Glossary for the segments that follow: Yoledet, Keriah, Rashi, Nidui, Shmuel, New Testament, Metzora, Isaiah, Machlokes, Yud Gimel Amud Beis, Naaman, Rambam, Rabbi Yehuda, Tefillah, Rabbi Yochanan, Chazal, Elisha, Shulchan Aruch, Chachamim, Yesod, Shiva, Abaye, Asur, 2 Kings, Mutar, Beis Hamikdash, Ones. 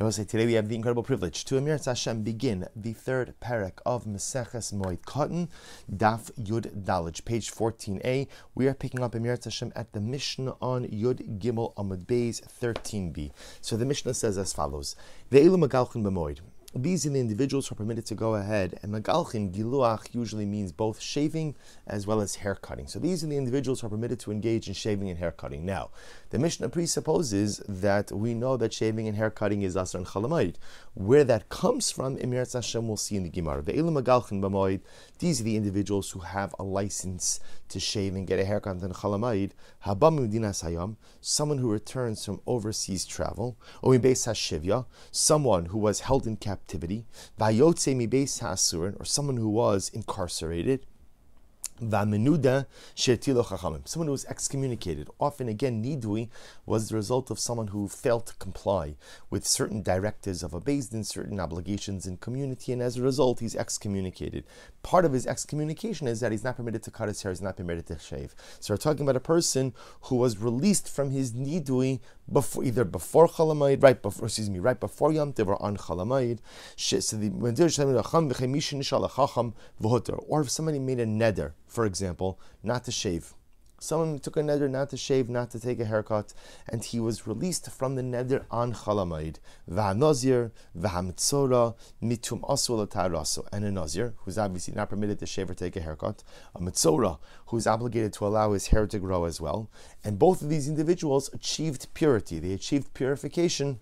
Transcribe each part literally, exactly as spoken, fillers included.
I want to say today we have the incredible privilege to Emirat Hashem begin the third parak of Maseches Moed Katan, Daf Yud Dalej, page fourteen a. We are picking up Emirat Hashem at the Mishnah on Yud Gimel Amud Beis thirteen b. So the Mishnah says as follows: Ve'elu Magalchin B'moed. These are the individuals who are permitted to go ahead, and Magalchin, Giluach, usually means both shaving as well as hair cutting. So these are the individuals who are permitted to engage in shaving and hair cutting. Now, the Mishnah presupposes that we know that shaving and hair cutting is Asur and Chol HaMoed. Where that comes from, Im Yirtzeh Hashem, we'll see in the Gemara. Ve'ilu Magalchin B'moed, these are the individuals who have a license to shave and get a haircut on Chol HaMoed. Haba Midinas Hayom, someone who returns from overseas travel. O Mibeis HaShivya, someone who was held in captivity. Activity, Vayotze Mibeis HaAsur, or someone who was incarcerated, Vamenuda Shetilo Chachamim, someone who was excommunicated. Often, again, Nidui was the result of someone who failed to comply with certain directives of a Beis Din, certain obligations in community, and as a result, he's excommunicated. Part of his excommunication is that he's not permitted to cut his hair, he's not permitted to shave. So we're talking about a person who was released from his Nidui before, either before Chol HaMoed, right before, excuse me, right before Yom Tov or on Chol HaMoed. So the, or if somebody made a neder, for example, not to shave. Someone took a neder not to shave, not to take a haircut, and he was released from the neder on Chol HaMoed. V'hanozir, v'hamtzora, mitum asu l'tarasu. And a nazir, who's obviously not permitted to shave or take a haircut, a mitzora, who's obligated to allow his hair to grow as well. And both of these individuals achieved purity. They achieved purification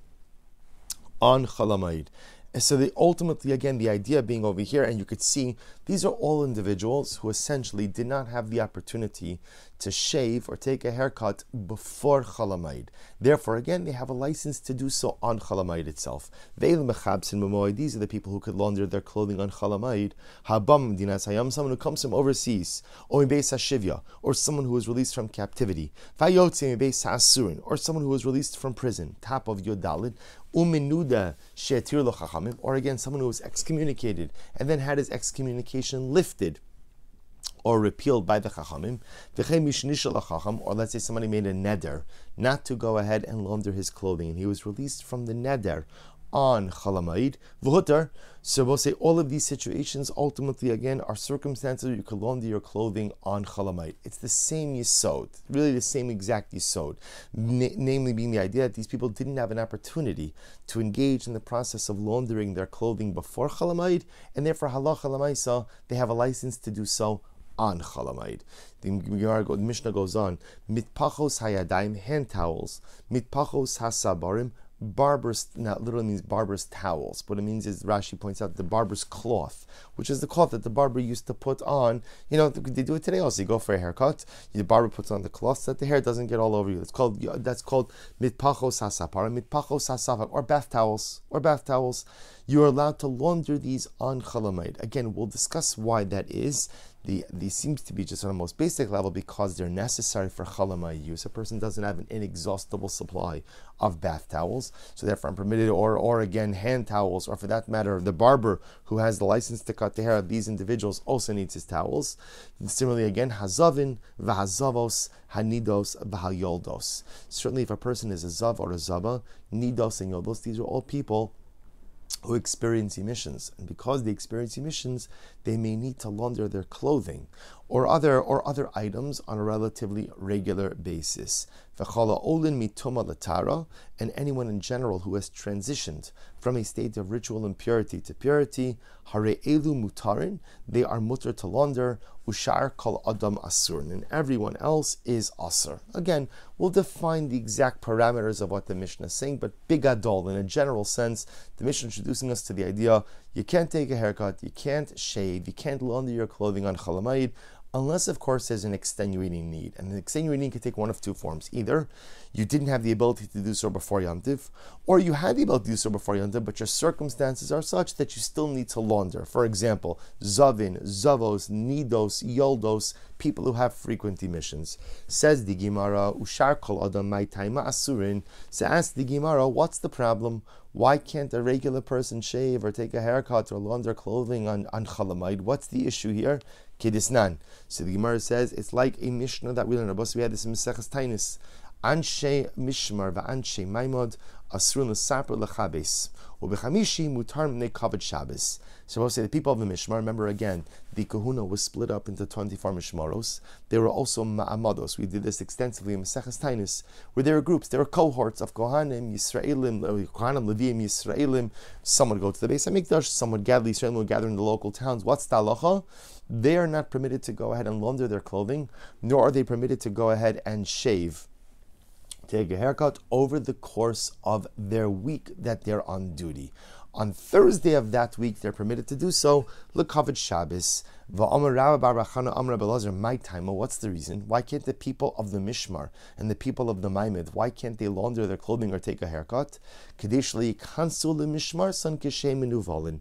on Chol HaMoed. And so they ultimately, again, the idea being over here, and you could see, these are all individuals who essentially did not have the opportunity to shave or take a haircut before Chol HaMoed. Therefore, again, they have a license to do so on Chol HaMoed itself. These are the people who could launder their clothing on Chol HaMoed. Habam dinas hayam, someone who comes from overseas, or Mibeis HaShivya, or someone who was released from captivity. Vayotze Mibeis HaAsurin, or someone who was released from prison. Top of Yod Daled. Uminuda she'atir lo chachamim, or again, someone who was excommunicated and then had his excommunication lifted or repealed by the Chachamim. V'chei mishnishal hachacham, or let's say somebody made a neder not to go ahead and launder his clothing, and he was released from the neder on Chol HaMoed. V'hutar, so we'll say all of these situations ultimately, again, are circumstances where you could launder your clothing on Chol HaMoed. It's the same yesod, really the same exact yesod, N- namely being the idea that these people didn't have an opportunity to engage in the process of laundering their clothing before Chol HaMoed, and therefore Halacha Lemaaseh, they have a license to do so on Chol HaMoed. The Mishnah goes on, mitpachos hayadaim, hand towels, mitpachos hasabarim, barber's, not literally means barber's towels. What it means is, Rashi points out, the barber's cloth, which is the cloth that the barber used to put on. You know, they do it today also. You go for a haircut, the barber puts on the cloth so that the hair doesn't get all over you. It's called, that's called mitpachos hasapar, mitpachos hasafar, or bath towels, or bath towels. You are allowed to launder these on Chol HaMoed. Again, we'll discuss why that is. The, these seems to be just on the most basic level because they're necessary for Chol HaMoed use. A person doesn't have an inexhaustible supply of bath towels, so therefore I'm permitted, or, or again, hand towels, or for that matter, the barber who has the license to cut the hair of these individuals also needs his towels. And similarly, again, hazavin, vahazavos, hanidos, vahayoldos. Certainly, if a person is a zav or a zaba, nidos and yoldos, these are all people who experience emissions, and because they experience emissions, they may need to launder their clothing or other or other items on a relatively regular basis. V'chala olin mitoma l'tara, and anyone in general who has transitioned from a state of ritual impurity to purity, hare elu mutarin, they are mutar to launder, ushar kol adam asur, and everyone else is asur. Again, we'll define the exact parameters of what the Mishnah is saying, but bigadol, in a general sense, the Mishnah is introducing us to the idea you can't take a haircut, you can't shave, you can't launder your clothing on Chol HaMoed, unless, of course, there's an extenuating need. And the extenuating need can take one of two forms. Either you didn't have the ability to do so before Yom Tov, or you had the ability to do so before Yom Tov, but your circumstances are such that you still need to launder. For example, Zavin, Zavos, Nidos, Yoldos, people who have frequent emissions. Says the Gemara, Ushar kol adam ma'itaima asurin. So ask the Gemara, what's the problem? Why can't a regular person shave or take a haircut or launder clothing on, on Chol HaMoed? What's the issue here? Kedisnan. So the Gemara says it's like a Mishnah that we learned about. So we had this in Maseches Tainis. Anshe Mishmar va'anshe Maimod Asur l'saper l'chabes. Ubechamishi mutar mnei kavod Shabbos. So I'll say the people of the Mishmar, remember again, the Kohuna was split up into twenty-four Mishmaros. There were also Ma'amados. We did this extensively in Maseches Tainus, where there were groups, there were cohorts of Kohanim, Yisraelim, Kohanim, Leviim, Yisraelim. Some would go to the Beis Hamikdash, some would gather, Yisraelim would gather in the local towns. What's the halacha? They are not permitted to go ahead and launder their clothing, nor are they permitted to go ahead and shave, take a haircut over the course of their week that they're on duty. On Thursday of that week, they're permitted to do so. L'kavod Shabbos. Va'amar Rabbi Bar Chana, Amar Rabbi Elazar, my time. What's the reason? Why can't the people of the Mishmar and the people of the Maimed, why can't they launder their clothing or take a haircut? Kadesh li'kansu le'mishmar son kishem u'nuvalin.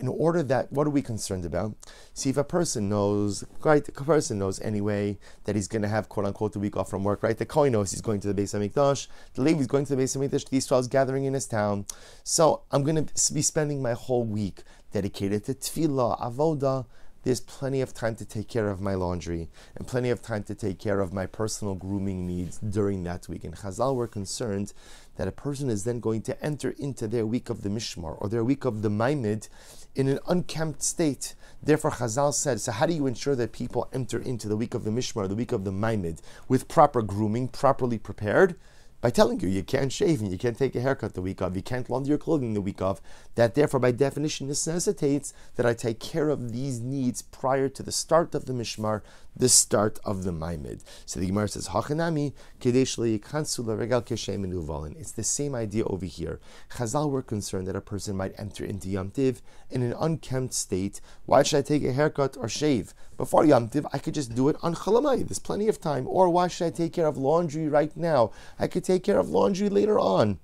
In order that, what are we concerned about? See, if a person knows, right, a person knows anyway that he's going to have, quote unquote, the week off from work, right? The Kohen knows he's going to the Beis Hamikdash. The Levi is going to the Beis Hamikdash. The Israel is gathering in his town. So I'm going to be spending my whole week dedicated to tefillah, avoda. There's plenty of time to take care of my laundry and plenty of time to take care of my personal grooming needs during that week. And Chazal were concerned that a person is then going to enter into their week of the Mishmar or their week of the Maimed in an unkempt state. Therefore, Chazal said, so how do you ensure that people enter into the week of the Mishmar, the week of the Maimed, with proper grooming, properly prepared? By telling you, you can't shave and you can't take a haircut the week of, you can't launder your clothing the week of, that therefore by definition necessitates that I take care of these needs prior to the start of the Mishmar, the start of the Maimed. So the Gemara says, Hachanami, Kadesh Le'ikansu L'Regal Keshem and Uvalin. It's the same idea over here. Chazal were concerned that a person might enter into Yom Tov in an unkempt state. Why should I take a haircut or shave? Before Yom Tov, I could just do it on Chol HaMoed. There's plenty of time. Or why should I take care of laundry right now? I could take care of laundry later on.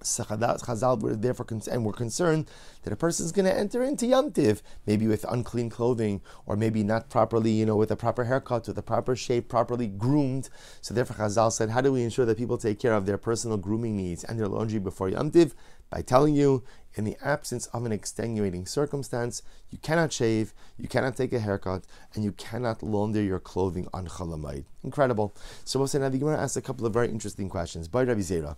Chazal were therefore con- and were concerned that a person is going to enter into Yom Tov, maybe with unclean clothing, or maybe not properly, you know, with a proper haircut, with a proper shave, properly groomed. So therefore Chazal said, how do we ensure that people take care of their personal grooming needs and their laundry before Yom Tov? By telling you, in the absence of an extenuating circumstance, you cannot shave, you cannot take a haircut, and you cannot launder your clothing on Chol HaMoed. Incredible. So we'll say now the Gemara asked a couple of very interesting questions. By Rabbi Zera.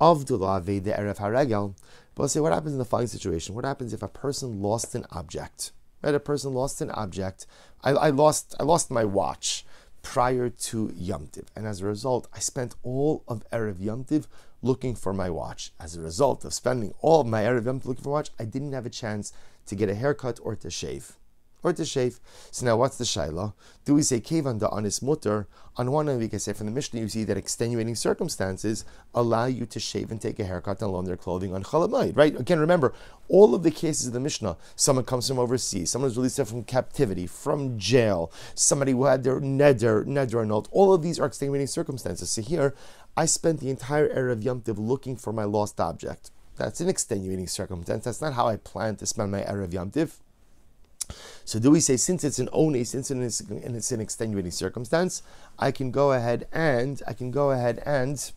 Of the Erev Haregel, but let's say what happens in the following situation. What happens if a person lost an object? Right, a person lost an object. I, I lost I lost my watch prior to Yom Tov, and as a result, I spent all of Erev Yom Tov looking for my watch. As a result of spending all of my Erev Yom Tov looking for my watch, I didn't have a chance to get a haircut or to shave. Or to shave. So now what's the shayla? Do we say kevan da anis mutar? On one hand we can say from the Mishnah you see that extenuating circumstances allow you to shave and take a haircut and launder clothing on Chol HaMoed, right? Again, remember, all of the cases of the Mishnah, someone comes from overseas, someone is released from captivity, from jail, somebody who had their neder, neder annulled, all of these are extenuating circumstances. So here, I spent the entire Erev Yom Tov looking for my lost object. That's an extenuating circumstance. That's not how I planned to spend my Erev Yom Tov. So do we say, since it's an ones, since it's an, and it's an extenuating circumstance, I can go ahead and, I can go ahead and,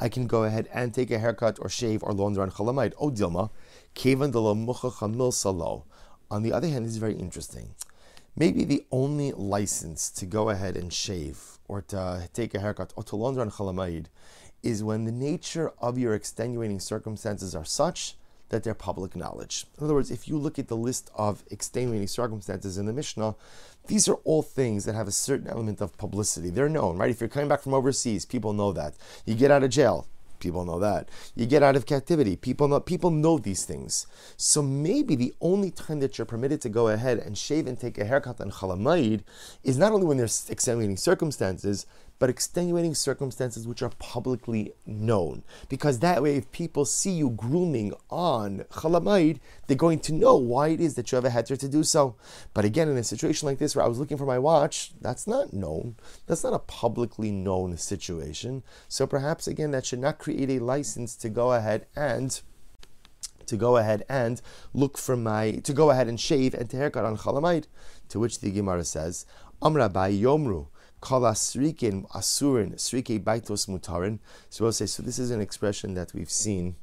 I can go ahead and take a haircut or shave or launder on Chol HaMoed. Oh, Dilma, kevan de la mucha chamil salo. On the other hand, this is very interesting. Maybe the only license to go ahead and shave or to take a haircut or to launder on Chol HaMoed is when the nature of your extenuating circumstances are such that they're public knowledge. In other words, if you look at the list of extenuating circumstances in the Mishnah, these are all things that have a certain element of publicity. They're known, right? If you're coming back from overseas, people know that. You get out of jail, people know that. You get out of captivity, people know, people know these things. So maybe the only time that you're permitted to go ahead and shave and take a haircut on Chol HaMoed is not only when there's extenuating circumstances, but extenuating circumstances which are publicly known. Because that way, if people see you grooming on Chol HaMoed, they're going to know why it is that you have a heter to do so. But again, in a situation like this where I was looking for my watch, that's not known. That's not a publicly known situation. So perhaps, again, that should not create a license to go ahead and to go ahead and look for my, to go ahead and shave and to haircut on Chol HaMoed. To which the Gemara says, Amra by Yomru. So we'll say, so this is an expression that we've seen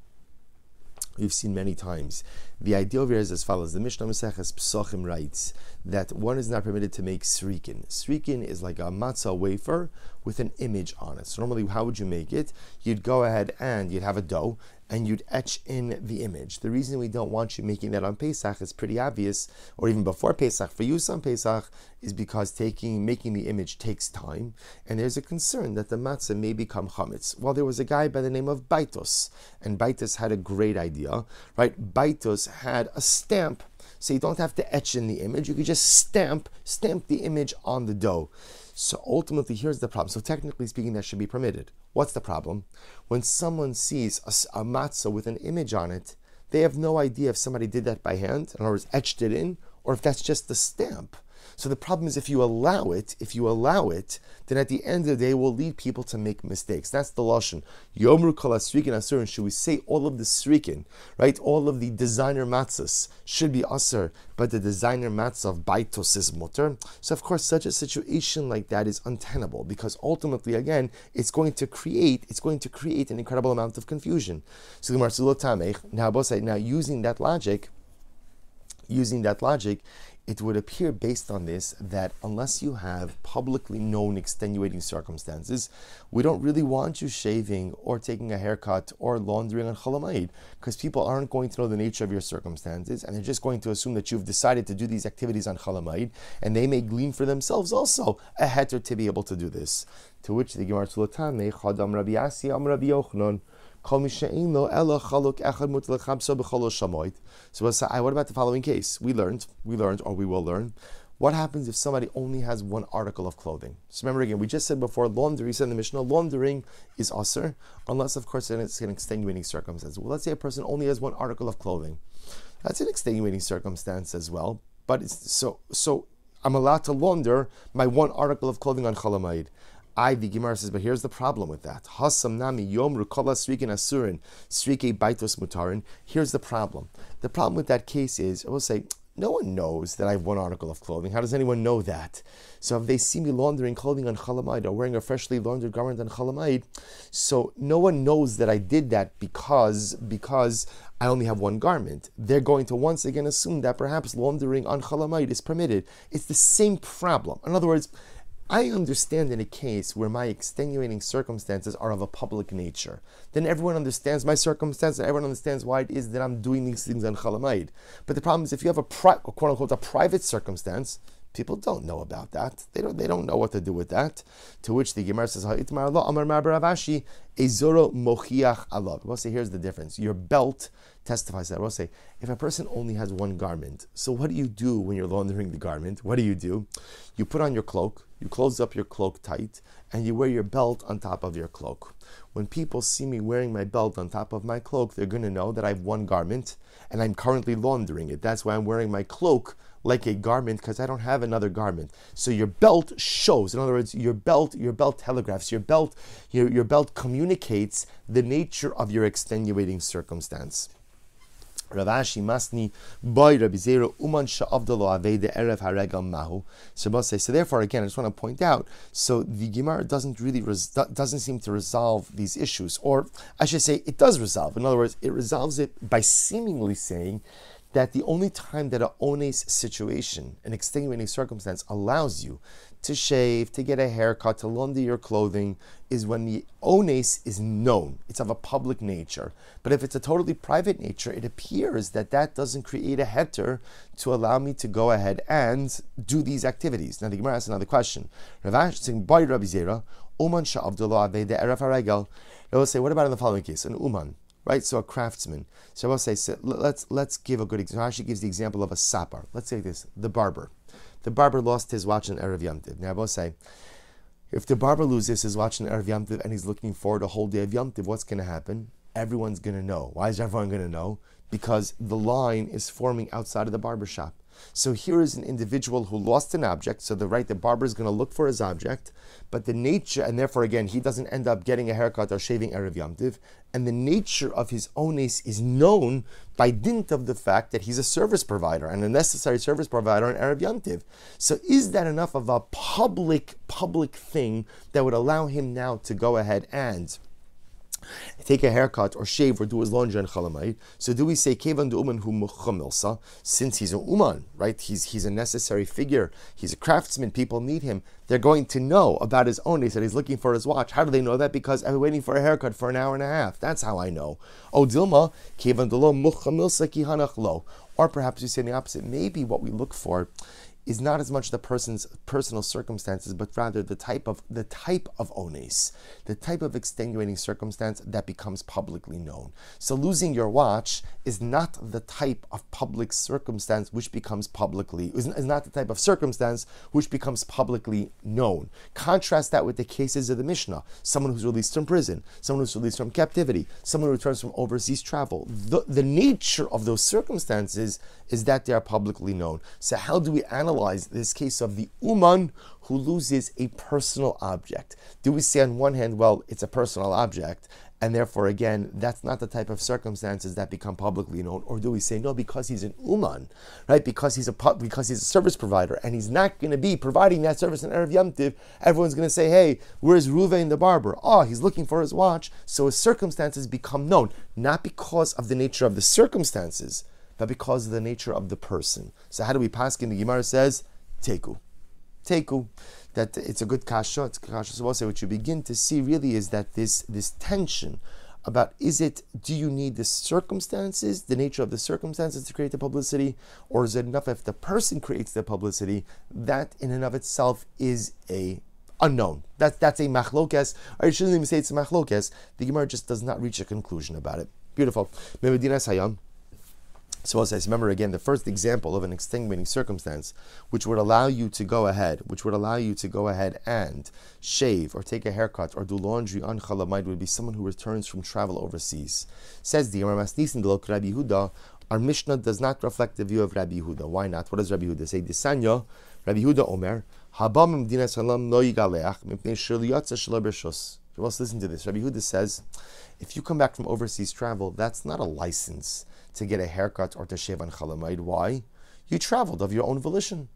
We've seen many times. The idea over here is as follows. The Mishnah Maseches Pesachim writes that one is not permitted to make srikin. Srikin is like a matzah wafer with an image on it. So normally, how would you make it? You'd go ahead and you'd have a dough and you'd etch in the image. The reason we don't want you making that on Pesach is pretty obvious, or even before Pesach, for use on Pesach, is because taking making the image takes time, and there's a concern that the matzah may become chametz. Well, there was a guy by the name of Baitos, and Baitos had a great idea, right? Baitos had a stamp, so you don't have to etch in the image, you could just stamp, stamp the image on the dough. So ultimately, here's the problem. So technically speaking, that should be permitted. What's the problem? When someone sees a, a matzah with an image on it, they have no idea if somebody did that by hand, or has etched it in, or if that's just the stamp. So the problem is if you allow it, if you allow it, then at the end of the day, it will lead people to make mistakes. That's the lashon. Yomru kol ha-srikin asur, and should we say all of the srikin, right? All of the designer matzahs should be asur, but the designer matzah of Baitos is mutar. So of course, such a situation like that is untenable because ultimately, again, it's going to create, it's going to create an incredible amount of confusion. So now using that logic, using that logic, it would appear based on this that unless you have publicly known extenuating circumstances, we don't really want you shaving or taking a haircut or laundering on Chol HaMoed, because people aren't going to know the nature of your circumstances and they're just going to assume that you've decided to do these activities on Chol HaMoed, and they may glean for themselves also a heter to be able to do this. To which the Gemara Tzulotamei Chadam Rabbi Asi Am Rabbi Yochanan. So what about the following case? We learned, we learned, or we will learn. What happens if somebody only has one article of clothing? So remember again, we just said before, laundry, we said in the Mishnah, laundering is asur, unless of course it's an extenuating circumstance. Well, let's say a person only has one article of clothing. That's an extenuating circumstance as well, but it's, so so I'm allowed to launder my one article of clothing on Chol HaMoed. I, the Gemara says, but here's the problem with that. Hasam nami yomru kol ha-srikin asurin, srikei baitos mutarin. Here's the problem. The problem with that case is, I will say, no one knows that I have one article of clothing. How does anyone know that? So if they see me laundering clothing on Chol HaMoed or wearing a freshly laundered garment on Chol HaMoed, so no one knows that I did that because, because I only have one garment. They're going to once again assume that perhaps laundering on Chol HaMoed is permitted. It's the same problem. In other words, I understand in a case where my extenuating circumstances are of a public nature, then everyone understands my circumstances, and everyone understands why it is that I'm doing these things on Chol HaMoed. But the problem is if you have a pri- quote unquote a private circumstance, people don't know about that. They don't, they don't know what to do with that. To which the Gemara says, Ha'itmar lo amar mar bar Ravashi, ezoro mochiach alav. We'll say, here's the difference. Your belt testifies that. We'll say, if a person only has one garment, so what do you do when you're laundering the garment? What do you do? You put on your cloak, you close up your cloak tight, and you wear your belt on top of your cloak. When people see me wearing my belt on top of my cloak, they're going to know that I have one garment, and I'm currently laundering it. That's why I'm wearing my cloak like a garment, because I don't have another garment. So your belt shows. In other words, your belt, your belt telegraphs, your belt, your, your belt communicates the nature of your extenuating circumstance. Ravashi Masni Boy Rabbi Zero Uman Sha'avdalo Aveda Erev Haregam Mahu. So therefore, again, I just want to point out, so the Gemara doesn't really res- doesn't seem to resolve these issues, or I should say it does resolve. In other words, it resolves it by seemingly saying that the only time that a ones situation, an extenuating circumstance, allows you to shave, to get a haircut, to launder your clothing, is when the ones is known. It's of a public nature. But if it's a totally private nature, it appears that that doesn't create a heter to allow me to go ahead and do these activities. Now the Gemara asks another question. Ravash saying, "By Rabbi Zera, Uman sha'avdalo aveda eref haregel." They will say, what about in the following case? An uman. Right, so a craftsman. So I will say, so let's let's give a good example. Rashi gives the example of a sapar. Let's say this: the barber, the barber lost his watch in Erev Yom Tov. Now I will say, if the barber loses his watch in Erev Yom Tov and he's looking forward a whole day of Yom Tov, what's going to happen? Everyone's going to know. Why is everyone going to know? Because the line is forming outside of the barber shop. So here is an individual who lost an object, so the right, the barber is going to look for his object, but the nature, and therefore again, he doesn't end up getting a haircut or shaving Erev Yom Tov, and the nature of his ones is known by dint of the fact that he's a service provider, and a necessary service provider in Erev Yom Tov. So is that enough of a public, public thing that would allow him now to go ahead and take a haircut or shave or do his laundry on Chol HaMoed. So do we say Kevan D'Uman Hu Mechamelsa, since he's an Uman, right? He's he's a necessary figure. He's a craftsman. People need him. They're going to know about his Ones that he's looking for his watch. How do they know that? Because I've been waiting for a haircut for an hour and a half. That's how I know. O Dilma Kevan D'Lo Mechamelsa Ki Hanach Lo. Or perhaps you say the opposite. Maybe what we look for is not as much the person's personal circumstances, but rather the type of the type of ones, the type of extenuating circumstance that becomes publicly known. So losing your watch is not the type of public circumstance which becomes publicly is, is not the type of circumstance which becomes publicly known. Contrast that with the cases of the Mishnah: someone who's released from prison, someone who's released from captivity, someone who returns from overseas travel. The, the nature of those circumstances is that they are publicly known. So how do we analyze this case of the Uman who loses a personal object? Do we say on one hand, well, it's a personal object, and therefore, again, that's not the type of circumstances that become publicly known? Or do we say, no, because he's an Uman, right? Because he's a because he's a service provider, and he's not going to be providing that service in Erev Yom Tov. Everyone's going to say, hey, where's Ruvain the barber? Oh, he's looking for his watch. So his circumstances become known, not because of the nature of the circumstances, but because of the nature of the person. So how do we paskin? The Gemara says, Teku. Teku. That it's a good kasha. It's kasha. So what you begin to see really is that this, this tension about, is it, do you need the circumstances, the nature of the circumstances to create the publicity, or is it enough if the person creates the publicity? That in and of itself is a unknown. That, that's a machlokes, or I shouldn't even say it's a machlokes. The Gemara just does not reach a conclusion about it. Beautiful. Memedinas Hayam. So I remember again the first example of an extenuating circumstance which would allow you to go ahead, which would allow you to go ahead and shave or take a haircut or do laundry on Chol HaMoed would be someone who returns from travel overseas. Says the Rabbi Yehuda, our Mishnah does not reflect the view of Rabbi Yehuda. Why not? What does Rabbi Yehuda say? Disanyo, Rabbi Yehuda Omer, Habam Medina Salam no yigaleach mipnei shiliyatza shelo bershus. Let's listen to this. Rabbi Yehuda says, if you come back from overseas travel, that's not a license to get a haircut or to shave on Chol HaMoed. Why? You traveled of your own volition.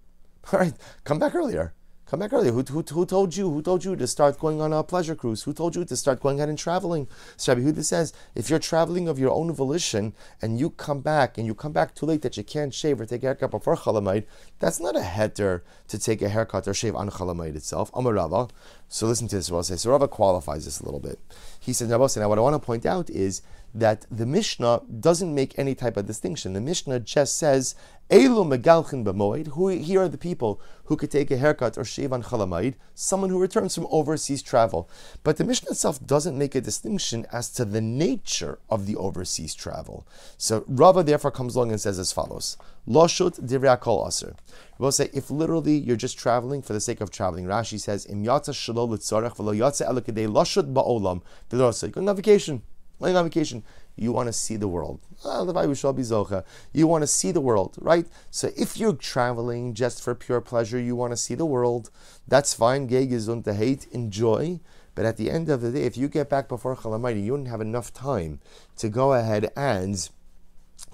All right, come back earlier. Come back earlier. Who, who, who told you? Who told you to start going on a pleasure cruise? Who told you to start going out and traveling? So Rabbi Yehuda says, if you're traveling of your own volition and you come back and you come back too late that you can't shave or take a haircut before Chol HaMoed, that's not a heter to take a haircut or shave on Chol HaMoed itself. Amar Rava. So listen to this. So Rava qualifies this a little bit. He says, now what I want to point out is that the Mishnah doesn't make any type of distinction. The Mishnah just says, Eilu megalchin b'moed, who here are the people who could take a haircut or shave on Chol HaMoed, someone who returns from overseas travel. But the Mishnah itself doesn't make a distinction as to the nature of the overseas travel. So Rava therefore comes along and says as follows, Lo shut divrei hakol asur. We'll say, if literally you're just traveling for the sake of traveling, Rashi says, Im yatsa shelo litzarech v'lo yatsa ela kedei lo shut ba'olam v'lo. You're on vacation. When you're on vacation, you want to see the world. You want to see the world, right? So if you're traveling just for pure pleasure, you want to see the world, that's fine. Geh gesund to hate, enjoy. But at the end of the day, if you get back before Chol HaMoed, you don't have enough time to go ahead and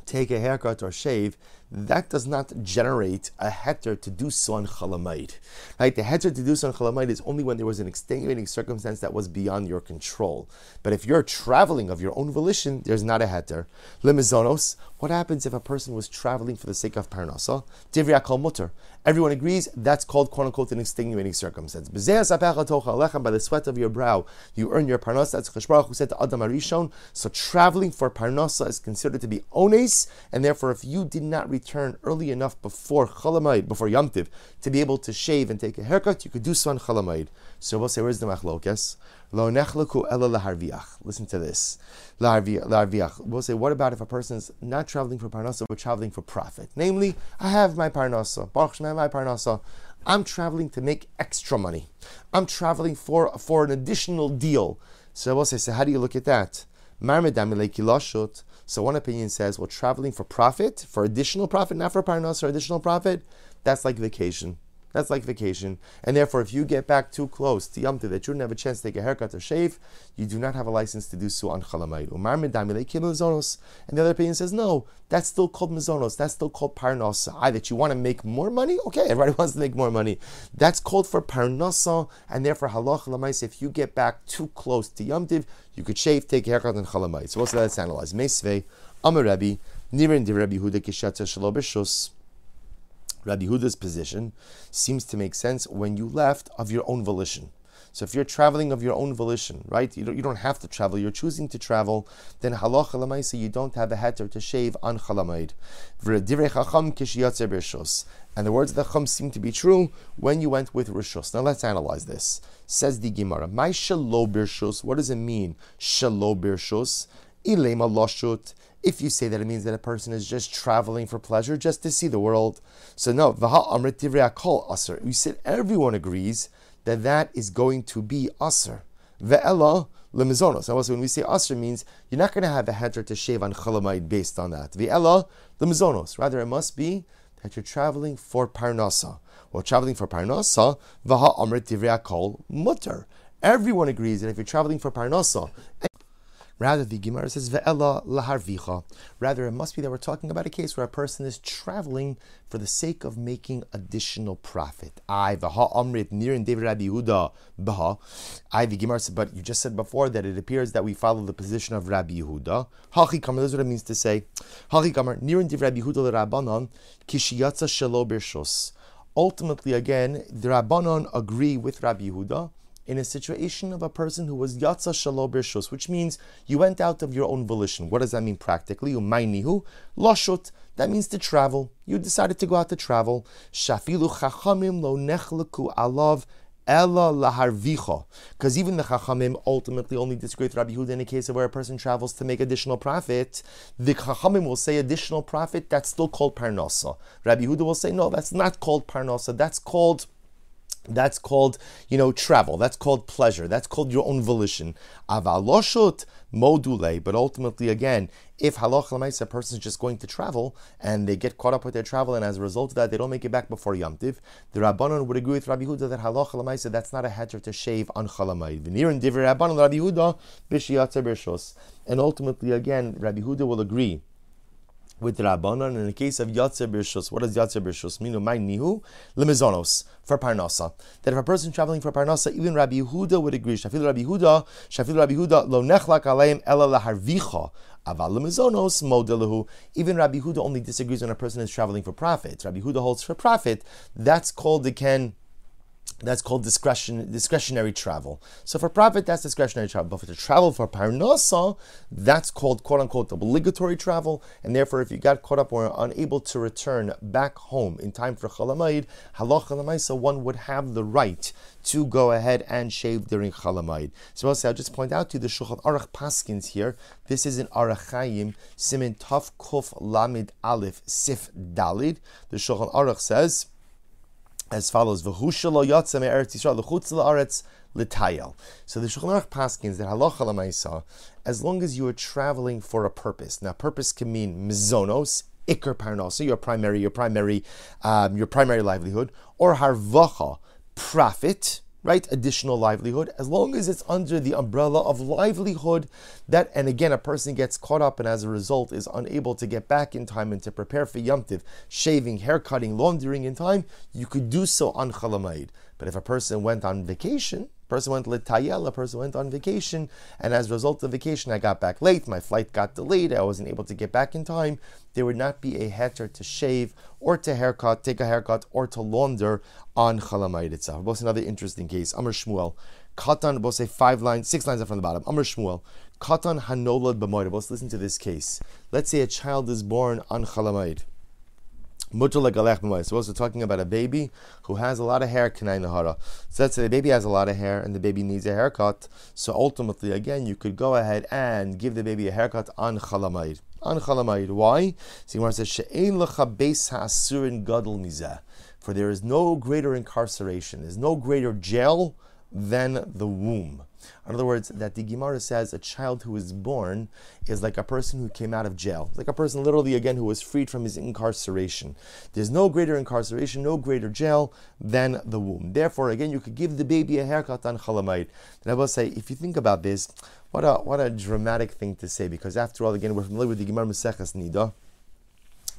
take a haircut or shave. That does not generate a heter to do so on Chol HaMoed. Right? The heter to do so on Chol HaMoed is only when there was an extenuating circumstance that was beyond your control. But if you're traveling of your own volition, there's not a heter. Lemizonos, what happens if a person was traveling for the sake of Parnasa? Divrei hakol mutar. Everyone agrees that's called, quote unquote, an extenuating circumstance. By the sweat of your brow, you earn your Parnasa. That's Chakadosh Baruch Hu said to Adam Arishon. So traveling for Parnasa is considered to be ones, and therefore if you did not return Turn early enough before Chol HaMoed, before Yom Tov, to be able to shave and take a haircut, you could do so on Chol HaMoed. So we'll say, where's the machlokes? Lo nechleku ela laharviach. Listen to this. Laharviach. We'll say, what about if a person's not traveling for parnasa, but traveling for profit? Namely, I have my parnasa. Baruch Shem, I have my parnasa. I'm traveling to make extra money. I'm traveling for, for an additional deal. So we'll say, so how do you look at that? So one opinion says, well, traveling for profit, for additional profit, not for parnas or additional profit, that's like vacation. That's like vacation. And therefore, if you get back too close to Yom Tov that you didn't have a chance to take a haircut or shave, you do not have a license to do so on Chol HaMoed. Umar medamile kim mezonos. And the other opinion says, no, that's still called mezonos. That's still called Parnasa. I, that you want to make more money? Okay, everybody wants to make more money. That's called for Parnasa. And therefore, Halacha Lemaaseh, if you get back too close to Yom Tov, you could shave, take a haircut on Chol HaMoed. So also let's analyze. Meisvei, Amar Rabbi, Nirin de Rabbi Yehuda Kishatza Shelo B'Shus. Rabbi Yehuda's position seems to make sense when you left of your own volition. So if you're traveling of your own volition, right, you don't, you don't have to travel, you're choosing to travel, then Halacha Lemaaseh, you don't have a heter to shave on Chol HaMoed. V'divrei Chacham kishiyatzer b'rishus. And the words of the Chacham seem to be true when you went with Rishus. Now let's analyze this. Says the Gemara, my shelo b'rishus, what does it mean, shelo b'rishus? Ilema loshut. If you say that, it means that a person is just traveling for pleasure, just to see the world. So no, v'ha amrit divrei hakol asur. We said everyone agrees that that is going to be asur. Ve'ela lemizonos. Now, also when we say asur, means you're not going to have a heter to shave on Chol HaMoed based on that. Ve'ela lemizonos. Rather, it must be that you're traveling for parnasa. Well, traveling for parnasa, v'ha amrit divrei hakol mutar. Everyone agrees that if you're traveling for parnasa. Rather, the Gemara says, Ve'ela laharvicha. Rather, it must be that we're talking about a case where a person is traveling for the sake of making additional profit. I, Vaha Amrit, Nirin David Rabbi Yehuda, Baha. I, the Gemara said, but you just said before that it appears that we follow the position of Rabbi Yehuda. Hachikamer, that's what it means to say. Hachikamer, Nirin David Rabbi Yehuda l'Rabbanon, Kishiyatza Shelo B'Rishus. Ultimately, again, the Rabbanon agree with Rabbi Yehuda in a situation of a person who was yatsa shelo b'rishus, which means you went out of your own volition. What does that mean practically? Umaynihu lashut. That means to travel. You decided to go out to travel. Shafilu chachamim lo nechleku alav ella laharvicha. Because even the chachamim ultimately only disagree with Rabbi Yehuda in a case of where a person travels to make additional profit. The chachamim will say additional profit, that's still called parnasa. Rabbi Yehuda will say, no, that's not called parnasa. That's called That's called, you know, travel. That's called pleasure. That's called your own volition. Avaloshut module. But ultimately, again, if halacha lemaaseh, a person is just going to travel and they get caught up with their travel, and as a result of that, they don't make it back before Yom Tov, the Rabbanon would agree with Rabbi Yehuda that halacha lemaaseh, that's not a heter to shave on Chol HaMoed. V'nirin divrei Rabbanon Rabbi Yehuda b'shiyatzer b'rishus. And ultimately, again, Rabbi Yehuda will agree with Rabbanon in the case of Yatzer B'Rishus. What does Yatzer B'Rishus mean? Umay nihu lemizonos, for parnasa. That if a person traveling for parnasa, even Rabbi Yehuda would agree. Shafil Rabbi Yehuda, Shafil Rabbi Yehuda, lo nechlak aleim ela laharvicha. Aval lemizonos modelahu. Even Rabbi Yehuda only disagrees when a person is traveling for profit. Rabbi Yehuda holds for profit. That's called the ken. That's called discretion, discretionary travel. So for profit, that's discretionary travel. But for the travel for parnasa, that's called, quote-unquote, obligatory travel. And therefore, if you got caught up or are unable to return back home in time for Chol HaMoed, halacha lemaaseh, one would have the right to go ahead and shave during Chol HaMoed. So I'll, say, I'll just point out to you the Shulchan Aruch Paskins here. This is in Aruch Chaim, Simin Taf Kuf Lamid Aleph Sif Dalid. The Shulchan Aruch says as follows: V'husha lo yatsa me'eretz Yisrael l'chutz la'aretz l'tayel. So the Shulchan Aruch paskins that halacha lemaaseh, as long as you are traveling for a purpose. Now, purpose can mean mizonos, ikar parnasa, your primary, your primary, um, your primary livelihood, or harvacha, profit, right? Additional livelihood, as long as it's under the umbrella of livelihood, that, and again, a person gets caught up and as a result is unable to get back in time and to prepare for Yom Tov, shaving, haircutting, laundering in time, you could do so on Chol HaMoed. But if a person went on vacation, person went l'tayel, a person went on vacation, and as a result of vacation, I got back late, my flight got delayed, I wasn't able to get back in time, there would not be a heter to shave or to haircut, take a haircut, or to launder on Chol HaMoed itself. Both another interesting case. Amr Shmuel, Katan, both say five lines, six lines up from the bottom. Amr Shmuel, Katan hanolad b'moed. Both listen to this case. Let's say a child is born on Chol HaMoed. So we're talking about a baby who has a lot of hair. So let's say the baby has a lot of hair and the baby needs a haircut. So ultimately, again, you could go ahead and give the baby a haircut on Chol HaMoed. On Chol HaMoed. Why? So Gemara says, She'ein lecha beis ha'asurin gadol mizeh. For there is no greater incarceration, there's no greater jail than the womb. In other words, that the Gemara says a child who is born is like a person who came out of jail. It's like a person literally, again, who was freed from his incarceration. There's no greater incarceration, no greater jail than the womb. Therefore, again, you could give the baby a haircut on Chol HaMoed. And I will say, if you think about this, what a, what a dramatic thing to say, because after all, again, we're familiar with the Gemara Maseches Nida.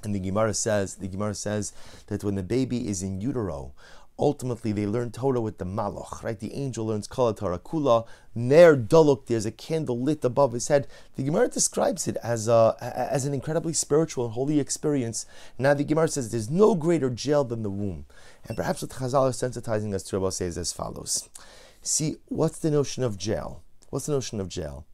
And the Gemara says, the Gemara says that when the baby is in utero, ultimately, they learn Torah with the Malach, right? The angel learns Kala Torah Kula. Ner Dolok, there's a candle lit above his head. The Gemara describes it as a, as an incredibly spiritual and holy experience. Now, the Gemara says there's no greater jail than the womb. And perhaps what Chazal is sensitizing us to, Rabbi says as follows. See, what's the notion of jail? What's the notion of jail?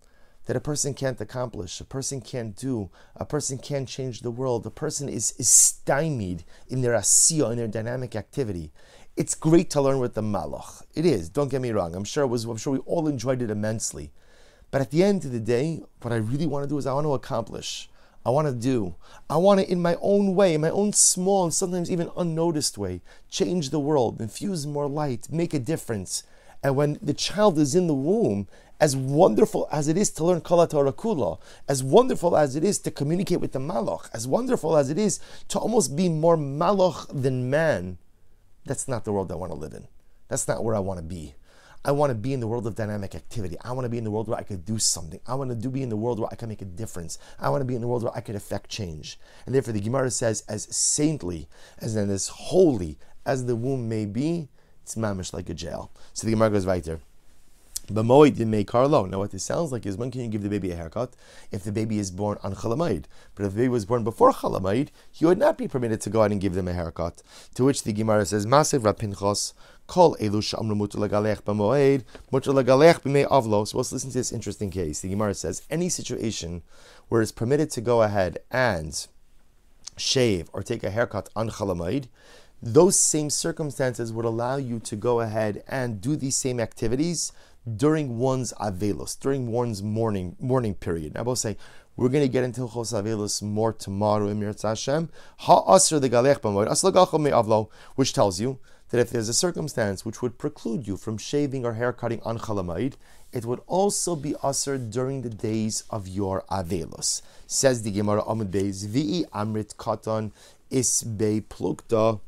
That a person can't accomplish, a person can't do, a person can't change the world, a person is, is stymied in their asiyah, in their dynamic activity. It's great to learn with the Malach. It is, don't get me wrong. I'm sure it was, I'm sure we all enjoyed it immensely. But at the end of the day, what I really want to do is I want to accomplish. I want to do. I want to, in my own way, in my own small and sometimes even unnoticed way, change the world, infuse more light, make a difference. And when the child is in the womb, as wonderful as it is to learn Kol HaTorah Kula, as wonderful as it is to communicate with the Malach, as wonderful as it is to almost be more Malach than man, that's not the world I want to live in. That's not where I want to be. I want to be in the world of dynamic activity. I want to be in the world where I could do something. I want to do be in the world where I can make a difference. I want to be in the world where I could affect change. And therefore the Gemara says, as saintly, as then as holy as the womb may be, it's mamish like a jail. So the Gemara goes right there. B'moed did make Carlo. Now what this sounds like is, when can you give the baby a haircut? If the baby is born on Chol HaMoed. But if the baby was born before Chol HaMoed, he would not be permitted to go out and give them a haircut. To which the Gemara says, Masiv Rab Pinchas, Kol Elu She'amru Mutar Lagalech B'moed, Mutar Lagalech B'mei Avlo. So let's listen to this interesting case. The Gemara says, any situation where it's permitted to go ahead and shave or take a haircut on Chol HaMoed, those same circumstances would allow you to go ahead and do these same activities during one's Avelos, during one's morning morning period. I will say, we're going to get into Chos Avelos more tomorrow in Mirz Hashem. Ha'asr de'galech b'moed, asr l'galchom me'avlo, which tells you that if there's a circumstance which would preclude you from shaving or haircutting on Chol HaMoed, it would also be asr during the days of your Avelos. Says the Gemara Amud Beis, Vi'i amrit katan isbei plukta.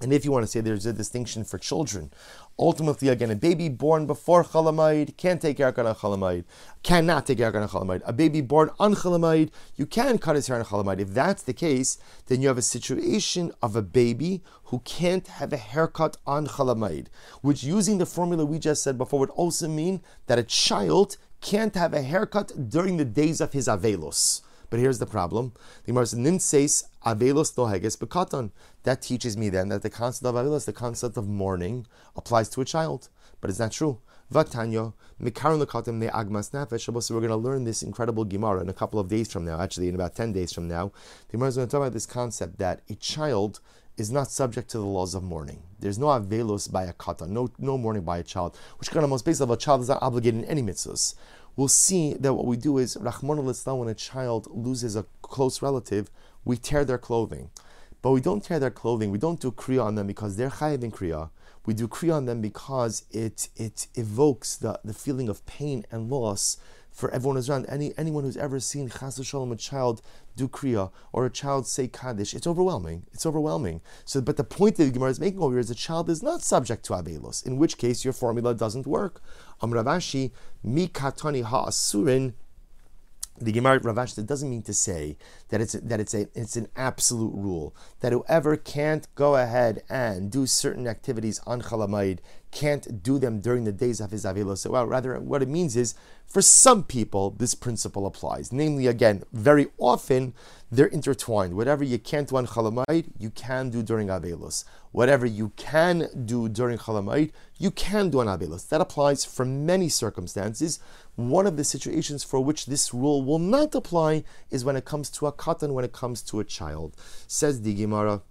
And if you want to say there's a distinction for children, ultimately, again, a baby born before Chol HaMoed can't take haircut on Chol HaMoed, cannot take haircut on Chol HaMoed. A baby born on Chol HaMoed, you can cut his hair on Chol HaMoed. If that's the case, then you have a situation of a baby who can't have a haircut on Chol HaMoed, which, using the formula we just said before, would also mean that a child can't have a haircut during the days of his Avelos. But here's the problem. The Gemara says, Nimseis Avelos noheges b'katan. That teaches me then that the concept of Avelos, the concept of mourning, applies to a child. But it's not true. Vatanyo, mikaron l'katem ne'agmas nafesh. So we're going to learn this incredible Gemara in a couple of days from now, actually in about ten days from now. The Gemara is going to talk about this concept that a child is not subject to the laws of mourning. There's no Avelos by a katan, no, no mourning by a child, which kind of most basic of a child is not obligated in any mitzvahs. We'll see that what we do is, Rachmana Litzlan, when a child loses a close relative, we tear their clothing. But we don't tear their clothing, we don't do Kriya on them because they're Chayiv in Kriya. We do Kriya on them because it it evokes the, the feeling of pain and loss for everyone who's around. Any, anyone who's ever seen Chas v'Shalom, a child do Kriya, or a child say Kaddish, it's overwhelming, it's overwhelming. So, but the point that the Gemara is making over here is the child is not subject to Avelos, in which case your formula doesn't work. Amar Ravashi, mi katani ha'asurin. The Gemara Ravash, that doesn't mean to say that it's that it's a it's an absolute rule that whoever can't go ahead and do certain activities on Chol HaMoed can't do them during the days of his Avelos. So, well, rather, what it means is, for some people, this principle applies. Namely, again, very often, they're intertwined. Whatever you can't do on Chol HaMoed, you can do during Avelos. Whatever you can do during Chol HaMoed, you can do on Avelos. That applies for many circumstances. One of the situations for which this rule will not apply is when it comes to a katan, when it comes to a child. Says the Gemara,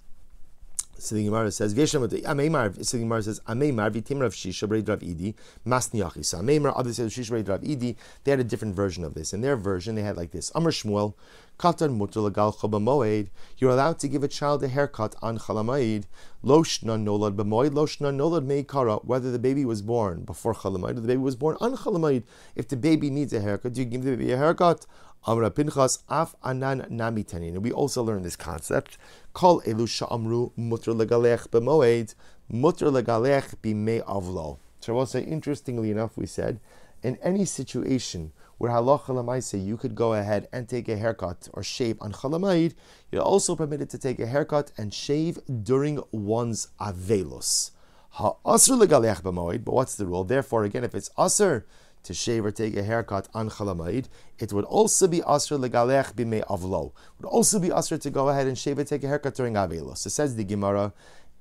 So the Gemara says, V'yeshamot Ameimar. So the Gemara says, Ameimar v'tim Rav Shisha b'rei Rav Idi masniachi. So Ameimar, obviously Rav Shisha b'rei Rav Idi, they had a different version of this. In their version, they had like this: Amar Shmuel, katan mutar legal chol b'moed. You're allowed to give a child a haircut on Chol HaMoed. Lo shna nolad b'moed, lo shna nolad meikara. Whether the baby was born before Chol HaMoed or the baby was born on Chol HaMoed, if the baby needs a haircut, do you give the baby a haircut? Amra Pinchas af anan namitani. And we also learned this concept. Kol elusha amru mutar legalech b'moed, mutar legalech b'mei avlo. So I will say, interestingly enough, we said in any situation where Halacha Lemaaseh you could go ahead and take a haircut or shave on Chol HaMoed, you're also permitted to take a haircut and shave during one's Avelos. Ha'asur legalech b'moed. But what's the rule? Therefore, again, if it's asur to shave or take a haircut on Chol HaMoed, it would also be asr legalech b'mei avlo. It would also be asr to go ahead and shave or take a haircut during Avelos. So says the Gemara,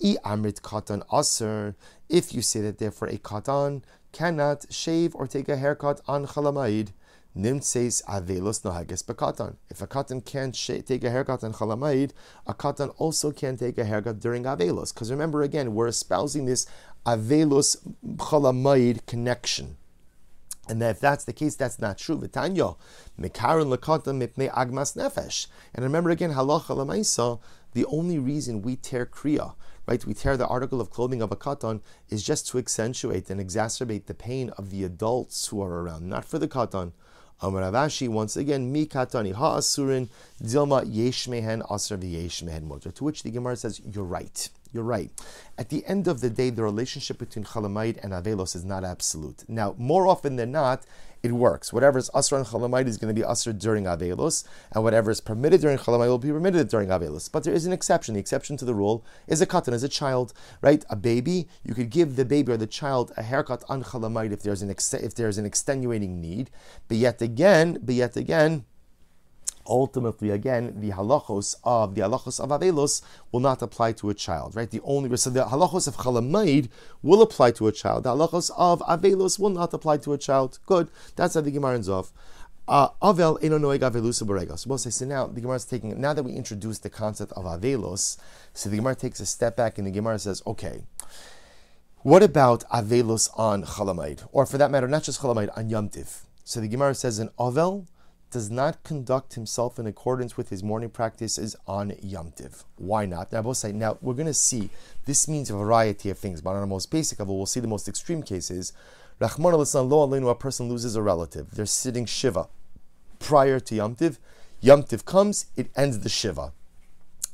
I amrit katan asr. If you say that therefore a katan cannot shave or take a haircut on Chol HaMoed, nimtzeis avelos nohages b'katan. If a katan can't sh- take a haircut on Chol HaMoed, a katan also can't take a haircut during Avelos. Because remember again, we're espousing this Avelos Chol HaMoed connection. And that if that's the case, that's not true. V'tanyo, mekaron l'katan mipnei agmas nefesh. And remember again, halacha lemaisa, the only reason we tear kriya, right? We tear the article of clothing of a katan is just to accentuate and exacerbate the pain of the adults who are around, not for the katan. Amar Ravashi, once again, mi katani ha'asurin dilma yeshmehen asur v'yeshmehen motar. To which the Gemara says, you're right. You're right. At the end of the day, the relationship between Chol HaMoed and Avelos is not absolute. Now, more often than not, it works. Whatever is asr on Chol HaMoed is going to be asr during Avelos, and whatever is permitted during Chol HaMoed will be permitted during Avelos. But there is an exception. The exception to the rule is a katan, is a child, right? A baby, you could give the baby or the child a haircut on Chol HaMoed if there's an ex- if there's an extenuating need. But yet again, but yet again, ultimately, again, the halachos of the halachos of Avelos will not apply to a child, right? The only so the halachos of Chol HaMoed will apply to a child. The halachos of Avelos will not apply to a child. Good. That's how the Gemara ends off. Avel eno noeg avelusa boregas. So we'll say, so now the Gemara is taking. Now that we introduced the concept of Avelos, so the Gemara takes a step back and the Gemara says, okay, what about Avelos on Chol HaMoed, or for that matter, not just Chol HaMoed, on Yom Tov? So the Gemara says, an Avel does not conduct himself in accordance with his morning practices on Yom Tov. Why not? Now, both say, now we're going to see, this means a variety of things, but on the most basic level, we'll see the most extreme cases. Rachmana l'tzlan lo aleinu, a person loses a relative. They're sitting Shiva prior to Yom Tov. Yom Tov comes, it ends the Shiva.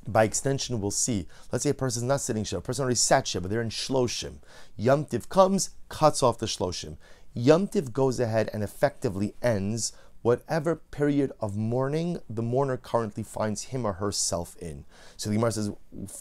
By extension, we'll see, let's say a person's not sitting Shiva, a person already sat Shiva, they're in Shloshim. Yom Tov comes, cuts off the Shloshim. Yom Tov goes ahead and effectively ends whatever period of mourning the mourner currently finds him or herself in. So the Gemara says,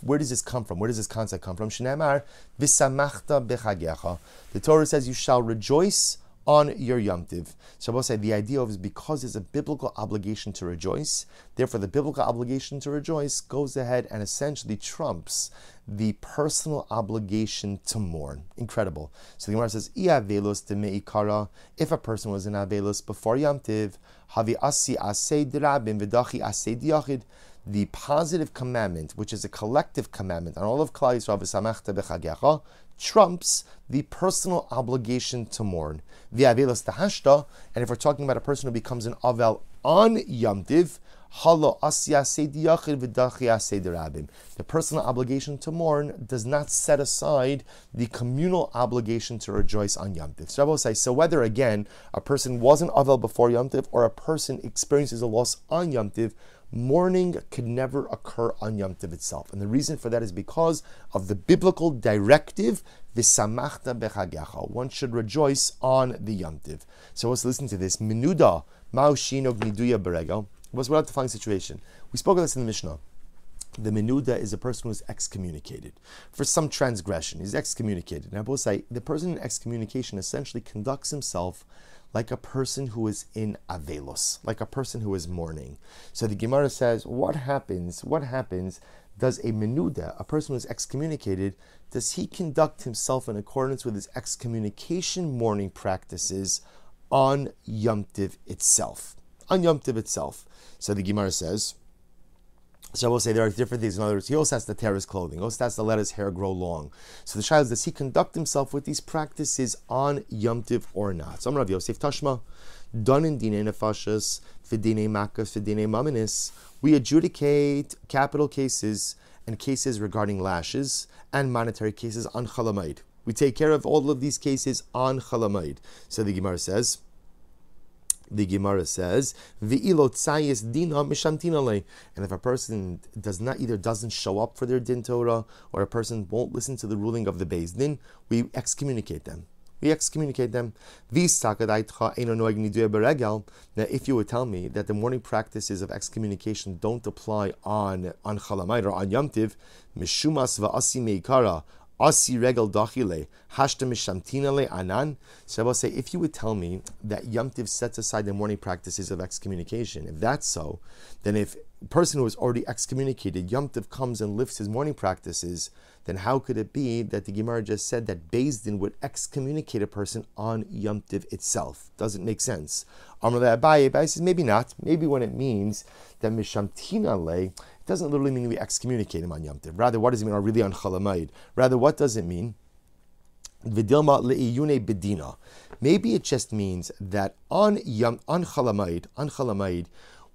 where does this come from? Where does this concept come from? Shnamar v'samachta b'chagecha. The Torah says, you shall rejoice on your Yom Tov. So I will say, the idea of is because there's a biblical obligation to rejoice, therefore the biblical obligation to rejoice goes ahead and essentially trumps the personal obligation to mourn. Incredible. So the Gemara says, I avelos demeikara. If a person was in avelos before Yom Tov, havi asi ased rabim v'dachi ased yachid. The positive commandment, which is a collective commandment on all of Klal Yisrael, v'samachta b'chagecha, trumps the personal obligation to mourn. V'avelos tahashta. And if we're talking about a person who becomes an avel on Yom Tov, halo asya seidi yachid v'dachi aseid rabim. The personal obligation to mourn does not set aside the communal obligation to rejoice on Yom Tov. So I will say, so whether again a person was an avel before Yom Tov or a person experiences a loss on Yom Tov, mourning could never occur on Yom Tov itself. And the reason for that is because of the biblical directive, V'samachta b'chagecha. One should rejoice on the Yom Tov. So let's listen to this. Menuda, ma'u shinog niduya berego. What's the following situation? We spoke of this in the Mishnah. The menuda is a person who is excommunicated for some transgression. He's excommunicated. Now, both say, the person in excommunication essentially conducts himself like a person who is in avelos, like a person who is mourning. So the Gemara says, what happens, what happens, does a menuda, a person who is excommunicated, does he conduct himself in accordance with his excommunication mourning practices on Yom Tov itself? On Yom Tov itself. So the Gemara says, So I will say there are different things. In other words, he also has to tear his clothing. He also has to let his hair grow long. So the shayla is, does he conduct himself with these practices on Yom Tov or not? So I'm Rav Yosef Tashma. Done in Dine Nefashas, Fidine Makas, Fidine Maminis. We adjudicate capital cases and cases regarding lashes and monetary cases on Chol HaMoed. We take care of all of these cases on Chol HaMoed. So the Gemara says, The Gemara says, and if a person does not either doesn't show up for their din Torah, or a person won't listen to the ruling of the Beis Din, we excommunicate them. We excommunicate them. Now, if you would tell me that the morning practices of excommunication don't apply on on Chol HaMoed or on Yom Tov, mishumas va'asi meikara. Asi regel dachile, hashta mishamtinale anan. So I will say, if you would tell me that Yom Tov sets aside the morning practices of excommunication, if that's so, then if a person who is already excommunicated, Yom Tov comes and lifts his morning practices, then how could it be that the Gemara just said that Beis Din would excommunicate a person on Yom Tov itself? Doesn't make sense. Amrullah Abaye, Abaye says, maybe not. Maybe when it means that mishamtinale, doesn't literally mean we excommunicate him on Yom Tov. Rather, what does it mean? Or really on Chol HaMoed. Rather, what does it mean? V'dilma le'iyune bedina. Maybe it just means that on Yom on Chol HaMoed, on Chol HaMoed,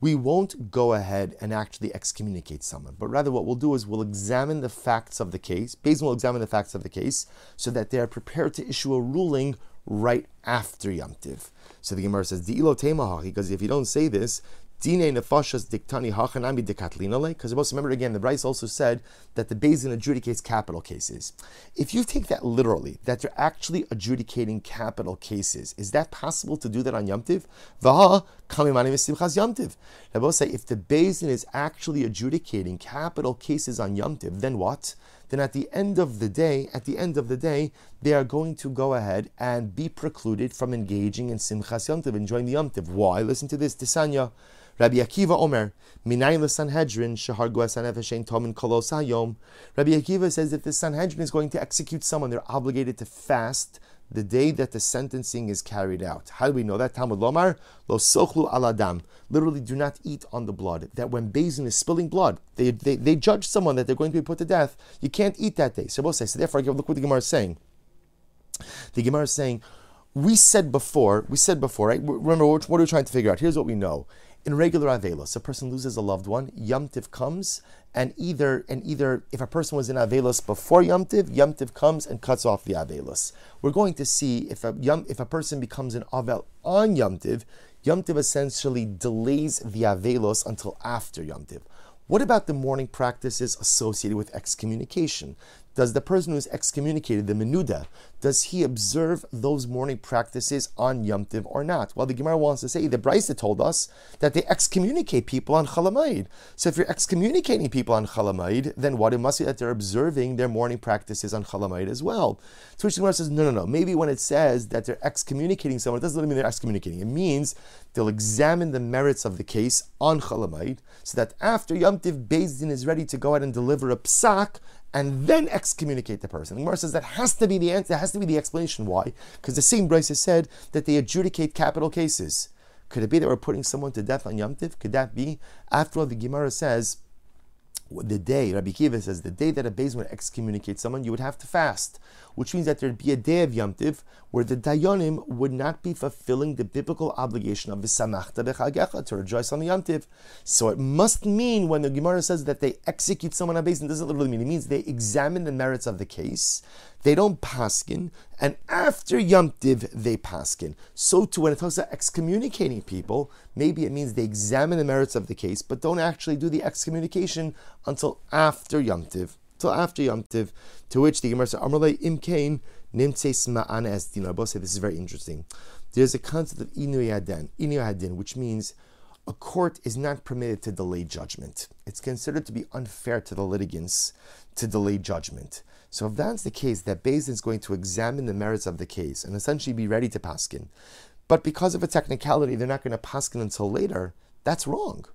we won't go ahead and actually excommunicate someone, but rather what we'll do is we'll examine the facts of the case. Beis Din will examine the facts of the case so that they are prepared to issue a ruling right after Yom Tov. So the Gemara says, "De'ilo teimaha," because if you don't say this. Dine nefashas diktani hachanami dekatlinale. Because you must remember again, the Bryce also said that the Beis Din adjudicates capital cases. If you take that literally, that they're actually adjudicating capital cases, is that possible to do that on Yom Tov? Vaha kamimani v'simchas Yom Tov. I will say, if the Beis Din is actually adjudicating capital cases on Yom Tov, then what? Then at the end of the day, at the end of the day, they are going to go ahead and be precluded from engaging in Simchas Yomtov, enjoying the Yom Tov. Why? Listen to this, Tisanya. Rabbi Akiva Omer, Minayin le Sanhedrin, Shehar Guasan Efeshein Tomin Kolos Hayom. Rabbi Akiva says that the Sanhedrin is going to execute someone, they're obligated to fast the day that the sentencing is carried out. How do we know that? Talmud Lomar, Lo Sochlu Aladam. Literally, do not eat on the blood. That when Beis Din is spilling blood, they, they they judge someone that they're going to be put to death. You can't eat that day. So both say. So therefore, look what the Gemara is saying. The Gemara is saying, we said before. We said before. Right? Remember, what are we trying to figure out? Here's what we know. In regular avelos, a person loses a loved one. Yom Tov comes, and either and either if a person was in avelos before Yom Tov, Yom Tov comes and cuts off the avelos. We're going to see if a yom, if a person becomes an avel on Yom Tov, Yom Tov essentially delays the avelos until after Yom Tov. What about the morning practices associated with excommunication? Does the person who is excommunicated, the menuda, does he observe those morning practices on Yom Tov or not? Well, the Gemara wants to say, the Brisa told us that they excommunicate people on Chol HaMoed. So if you're excommunicating people on Chol HaMoed, then what? It must be that they're observing their morning practices on Chol HaMoed as well. To which the Gemara says, no, no, no. Maybe when it says that they're excommunicating someone, it doesn't mean they're excommunicating. It means they'll examine the merits of the case on Chol HaMoed so that after Yom Tov, Beis Din is ready to go out and deliver a psak, and then excommunicate the person. The Gemara says that has to be the answer, that has to be the explanation. Why? Because the same Brisa said that they adjudicate capital cases. Could it be that we're putting someone to death on Yom Tov? Could that be? After all, the Gemara says, the day, Rabbi Kiva says, the day that a Beis Din would excommunicate someone, you would have to fast. Which means that there'd be a day of Yom Tov where the Dayanim would not be fulfilling the biblical obligation of V'samachta b'chagecha, to rejoice on the Yom Tov. So it must mean when the Gemara says that they execute someone on Beis Din, doesn't literally mean, it means they examine the merits of the case, they don't paskin, and after Yom Tov they paskin. So too, when it talks about excommunicating people, maybe it means they examine the merits of the case, but don't actually do the excommunication until after Yom Tov. Till after Yom Tov, to which the Gemara says, Amrulay imkain nimtse sma'an as din. I both say this is very interesting. There's a concept of Inui Hadin, Inui Hadin, which means a court is not permitted to delay judgment. It's considered to be unfair to the litigants to delay judgment. So if that's the case, that Beis Din is going to examine the merits of the case and essentially be ready to paskin. But because of a technicality, they're not going to paskin until later. That's wrong.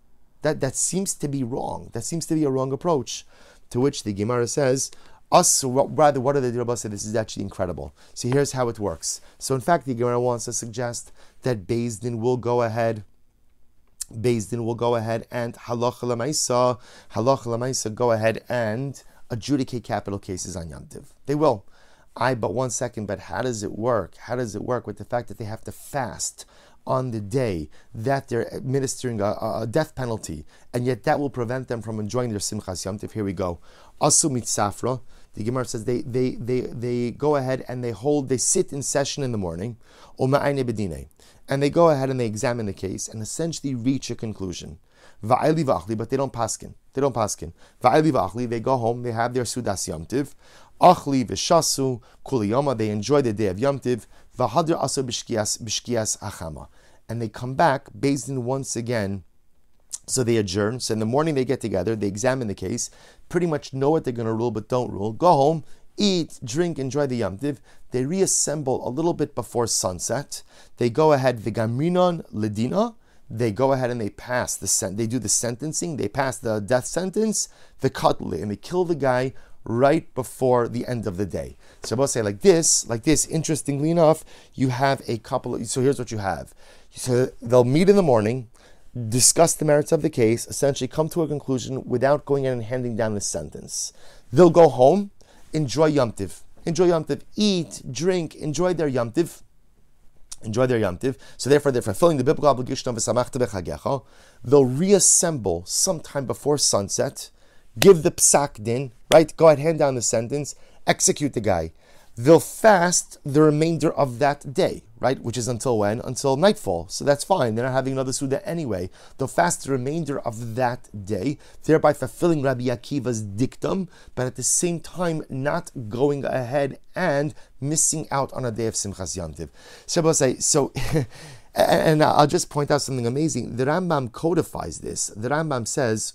That, that seems to be wrong. That seems to be a wrong approach. To which the Gemara says, Asur, rather, what do the Rambam say? This is actually incredible. So here's how it works. So in fact, the Gemara wants to suggest that Beis Din will go ahead Beis Din will go ahead and Halacha Lemaaseh, Halacha Lemaaseh go ahead and adjudicate capital cases on Yom Tov. They will. I, but one second, but how does it work? How does it work with the fact that they have to fast on the day that they're administering a, a death penalty, and yet that will prevent them from enjoying their Simchas Yomtov? Here we go. Asur mitzafra. The Gemara says they they they they go ahead and they hold they sit in session in the morning, and they go ahead and they examine the case and essentially reach a conclusion. Va'ali v'achli, but they don't paskin. They don't paskin. Va'ali v'achli. They go home. They have their Sudas Yomtiv. Achli v'shasu kuliyoma. They enjoy the day of Yomtiv. V'hadr aso b'shkias b'shkias achama. And they come back, Beis Din once again. So they adjourn. So in the morning they get together. They examine the case. Pretty much know what they're going to rule, but don't rule. Go home. Eat, drink, enjoy the Yomtiv. They reassemble a little bit before sunset. They go ahead v'gamrinon ledina. They go ahead and they pass the sen- they do the sentencing, they pass the death sentence, the katli, and they kill the guy right before the end of the day. So I'll say like this, like this, interestingly enough, you have a couple of, so here's what you have. So they'll meet in the morning, discuss the merits of the case, essentially come to a conclusion without going in and handing down the sentence. They'll go home, enjoy Yom Tov, enjoy Yom Tov, eat, drink, enjoy their Yom Tov, Enjoy their Yom Tov. So therefore, they're fulfilling the biblical obligation of V'samachta b'chagecha. They'll reassemble sometime before sunset, give the psak din, right? Go ahead, hand down the sentence, execute the guy. They'll fast the remainder of that day, right? Which is until when? Until nightfall. So that's fine. They're not having another Suda anyway. They'll fast the remainder of that day, thereby fulfilling Rabbi Akiva's dictum, but at the same time not going ahead and missing out on a day of Simchas Yom Tov. Shabbos, so... and I'll just point out something amazing. The Rambam codifies this. The Rambam says...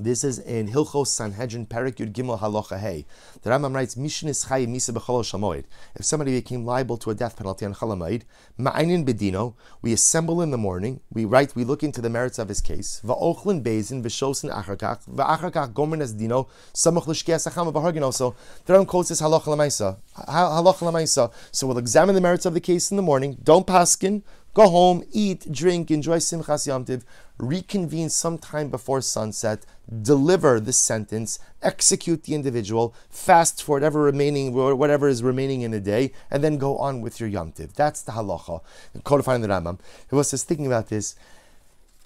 This is in Hilchos Sanhedrin, Perek Yud Gimel Halacha Hey. The Rambam writes, "Mishnah is Chayim Misa b'Chol HaMoed." If somebody became liable to a death penalty on Chol HaMoed, Ma'anin Bedino, we assemble in the morning. We write, we look into the merits of his case. Va'ochlin Beizin v'Shosin Acharkach va'Acharkach Gomer Nes Dino Samuch L'Shkias Achama v'Hargino. So the Rambam quotes this Halacha Lemaaseh. Halacha Lemaaseh. So we'll examine the merits of the case in the morning. Don't paskin. Go home, eat, drink, enjoy Simchas Yom Tov, reconvene sometime before sunset, deliver the sentence, execute the individual, fast for whatever remaining, whatever is remaining in the day, and then go on with your Yom Tov. That's the halacha, codifying the Rambam. I was just thinking about this.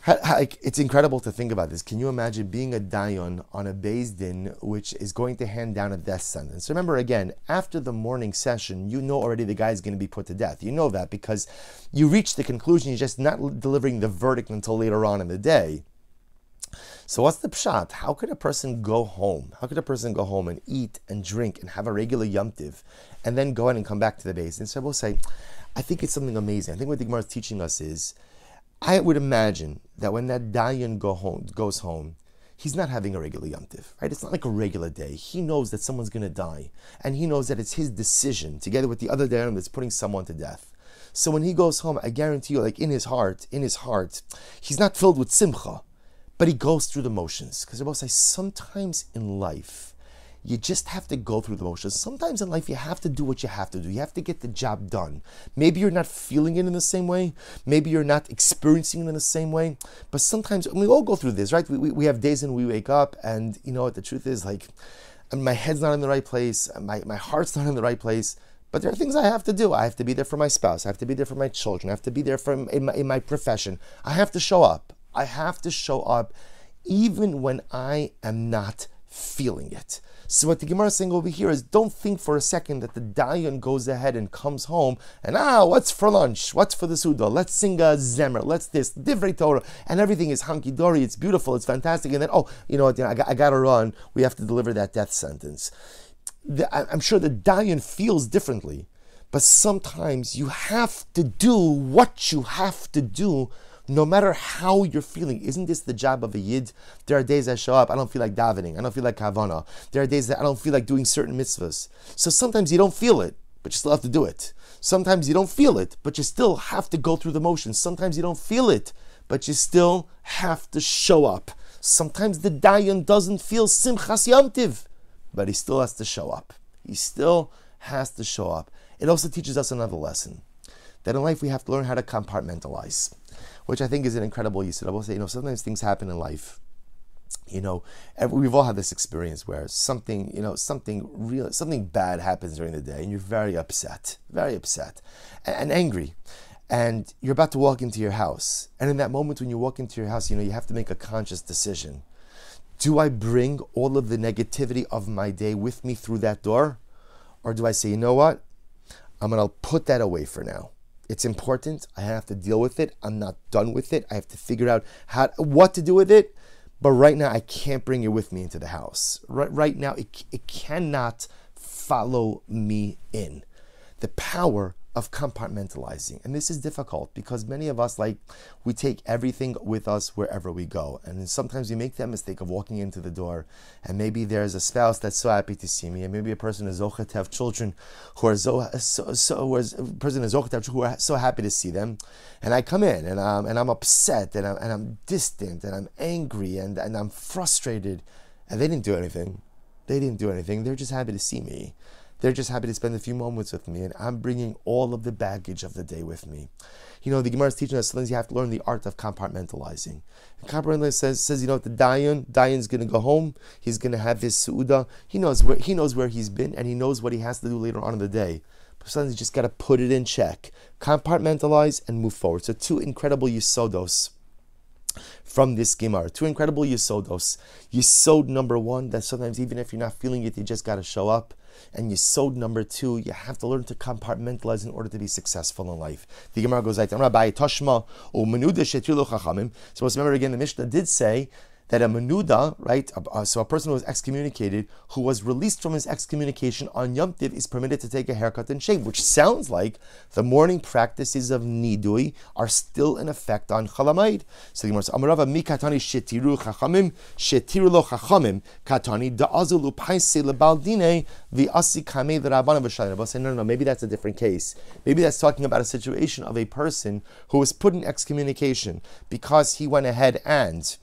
It's incredible to think about this. Can you imagine being a dayan on a Beis Din which is going to hand down a death sentence? Remember again, after the morning session, you know already the guy is going to be put to death. You know that because you reach the conclusion, you're just not delivering the verdict until later on in the day. So what's the pshat? How could a person go home? How could a person go home and eat and drink and have a regular Yom Tov and then go in and come back to the Beis Din? So I will say, I think it's something amazing. I think what the Gemara is teaching us is, I would imagine that when that dayan go home, goes home, he's not having a regular Yom Tov, right? It's not like a regular day. He knows that someone's going to die, and he knows that it's his decision, together with the other dayan that's putting someone to death. So when he goes home, I guarantee you, like in his heart, in his heart, he's not filled with simcha, but he goes through the motions. Because I will say, sometimes in life, you just have to go through the motions. Sometimes in life, you have to do what you have to do. You have to get the job done. Maybe you're not feeling it in the same way. Maybe you're not experiencing it in the same way. But sometimes, and we all go through this, right? We, we, we have days when we wake up and, you know what, the truth is, like, my head's not in the right place. My, my heart's not in the right place. But there are things I have to do. I have to be there for my spouse. I have to be there for my children. I have to be there for in my, in my profession. I have to show up. I have to show up even when I am not feeling it. So what the Gemara is saying over here is, don't think for a second that the dayan goes ahead and comes home and, ah, what's for lunch? What's for the Suda? Let's sing a zemer. Let's this, divrei Torah. And everything is hunky-dory. It's beautiful. It's fantastic. And then, oh, you know what? You know, I, got, I got to run. We have to deliver that death sentence. The, I, I'm sure the dayan feels differently. But sometimes you have to do what you have to do no matter how you're feeling. Isn't this the job of a yid? There are days I show up, I don't feel like davening, I don't feel like kavanah. There are days that I don't feel like doing certain mitzvahs. So sometimes you don't feel it, but you still have to do it. Sometimes you don't feel it, but you still have to go through the motions. Sometimes you don't feel it, but you still have to show up. Sometimes the dayan doesn't feel Simchas Yom Tov, but he still has to show up. He still has to show up. It also teaches us another lesson, that in life we have to learn how to compartmentalize. which I think is an incredible yisod. I will say, you know, sometimes things happen in life. You know, every, we've all had this experience where something, you know, something real, something bad happens during the day, and you're very upset, very upset, and, and angry. And you're about to walk into your house. And in that moment when you walk into your house, you know, you have to make a conscious decision. Do I bring all of the negativity of my day with me through that door? Or do I say, you know what? I'm going to put that away for now. It's important. I have to deal with it. I'm not done with it. I have to figure out how, what to do with it. But right now, I can't bring it with me into the house. Right, right now, it, it cannot follow me in. The power of compartmentalizing. And this is difficult because many of us, like, we take everything with us wherever we go. And sometimes we make that mistake of walking into the door, and maybe there's a spouse that's so happy to see me, and maybe a person is zocheh to have children who are so, so, so who is, a person is zocheh to have children who are so happy to see them. And I come in, and I'm, and I'm upset, and I'm, and I'm distant, and I'm angry, and, and I'm frustrated. And they didn't do anything. They didn't do anything. They're just happy to see me. They're just happy to spend a few moments with me, and I'm bringing all of the baggage of the day with me. You know, the Gemara is teaching us sometimes you have to learn the art of compartmentalizing. And compartmentalizing says, says, you know, the Dayan, Dayan's going to go home. He's going to have his Su'udah. He knows where he knows where he's been, and he knows what he has to do later on in the day. But sometimes you just got to put it in check. Compartmentalize and move forward. So two incredible Yisodos from this Gemara. Two incredible Yisodos. Yisod number one, that sometimes even if you're not feeling it, you just got to show up. And Yisod number two, you have to learn to compartmentalize in order to be successful in life. The Gemara goes like, so let's remember again, the Mishnah did say that a menuda, right, uh, so a person who was excommunicated, who was released from his excommunication on Yom Tov, is permitted to take a haircut and shave, which sounds like the morning practices of Nidui are still in effect on Chol HaMoed. So the Gemara says, Amar Rava, mi katani shetiru Chachamim, shetiru lo Chachamim, katani da'azu lupaise lebaldine, v'asi kamei l'rabbana v'shalim. I'll say, no, no, no, maybe that's a different case. Maybe that's talking about a situation of a person who was put in excommunication because he went ahead and...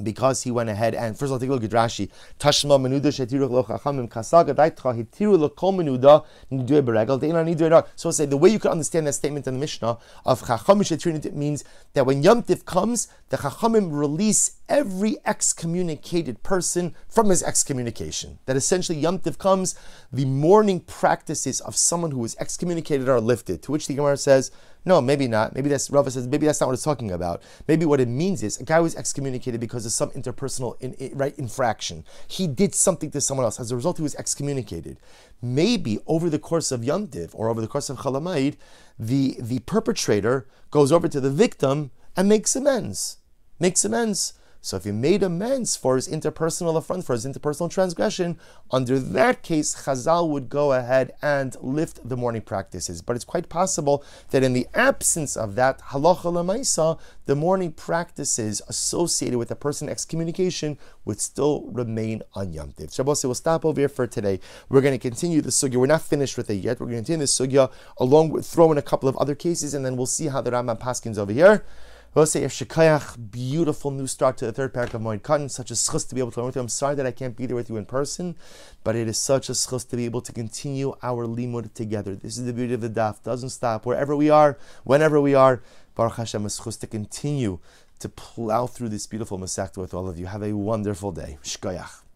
Because he went ahead and, first of all, take a look at Rashi. Tashma menuda shetiru lo chachamim kasaga daitcha hitiru lo kol menuda nidui beregel deina nidui dar. So I say the way you can understand that statement in the Mishnah of chachamim shetiru nidui means that when Yom Tov comes, the chachamim release every excommunicated person from his excommunication. That essentially Yom Tov comes, the mourning practices of someone who was excommunicated are lifted. To which the Gemara says, no, maybe not. Maybe that's, Rava says, maybe that's not what it's talking about. Maybe what it means is a guy was excommunicated because of some interpersonal in, in, right infraction. He did something to someone else. As a result, he was excommunicated. Maybe over the course of Yom Tov or over the course of Chol HaMoed, the, the perpetrator goes over to the victim and makes amends. Makes amends. So if he made amends for his interpersonal affront, for his interpersonal transgression, under that case, Chazal would go ahead and lift the mourning practices. But it's quite possible that in the absence of that, Halacha Lemaaseh, the mourning practices associated with a person excommunication would still remain on Yom Tov. Shabbos, we'll stop over here for today. We're going to continue the sugya. We're not finished with it yet. We're going to continue the sugya along with throwing a couple of other cases, and then we'll see how the Rambam paskins over here. We'll say, beautiful new start to the third parak of Moed Katan. Such a schus to be able to learn with you. I'm sorry that I can't be there with you in person, but it is such a schus to be able to continue our limud together. This is the beauty of the daf. It doesn't stop. Wherever we are, whenever we are, Baruch Hashem, a schus to continue to plow through this beautiful masechta with all of you. Have a wonderful day. Shkoyach.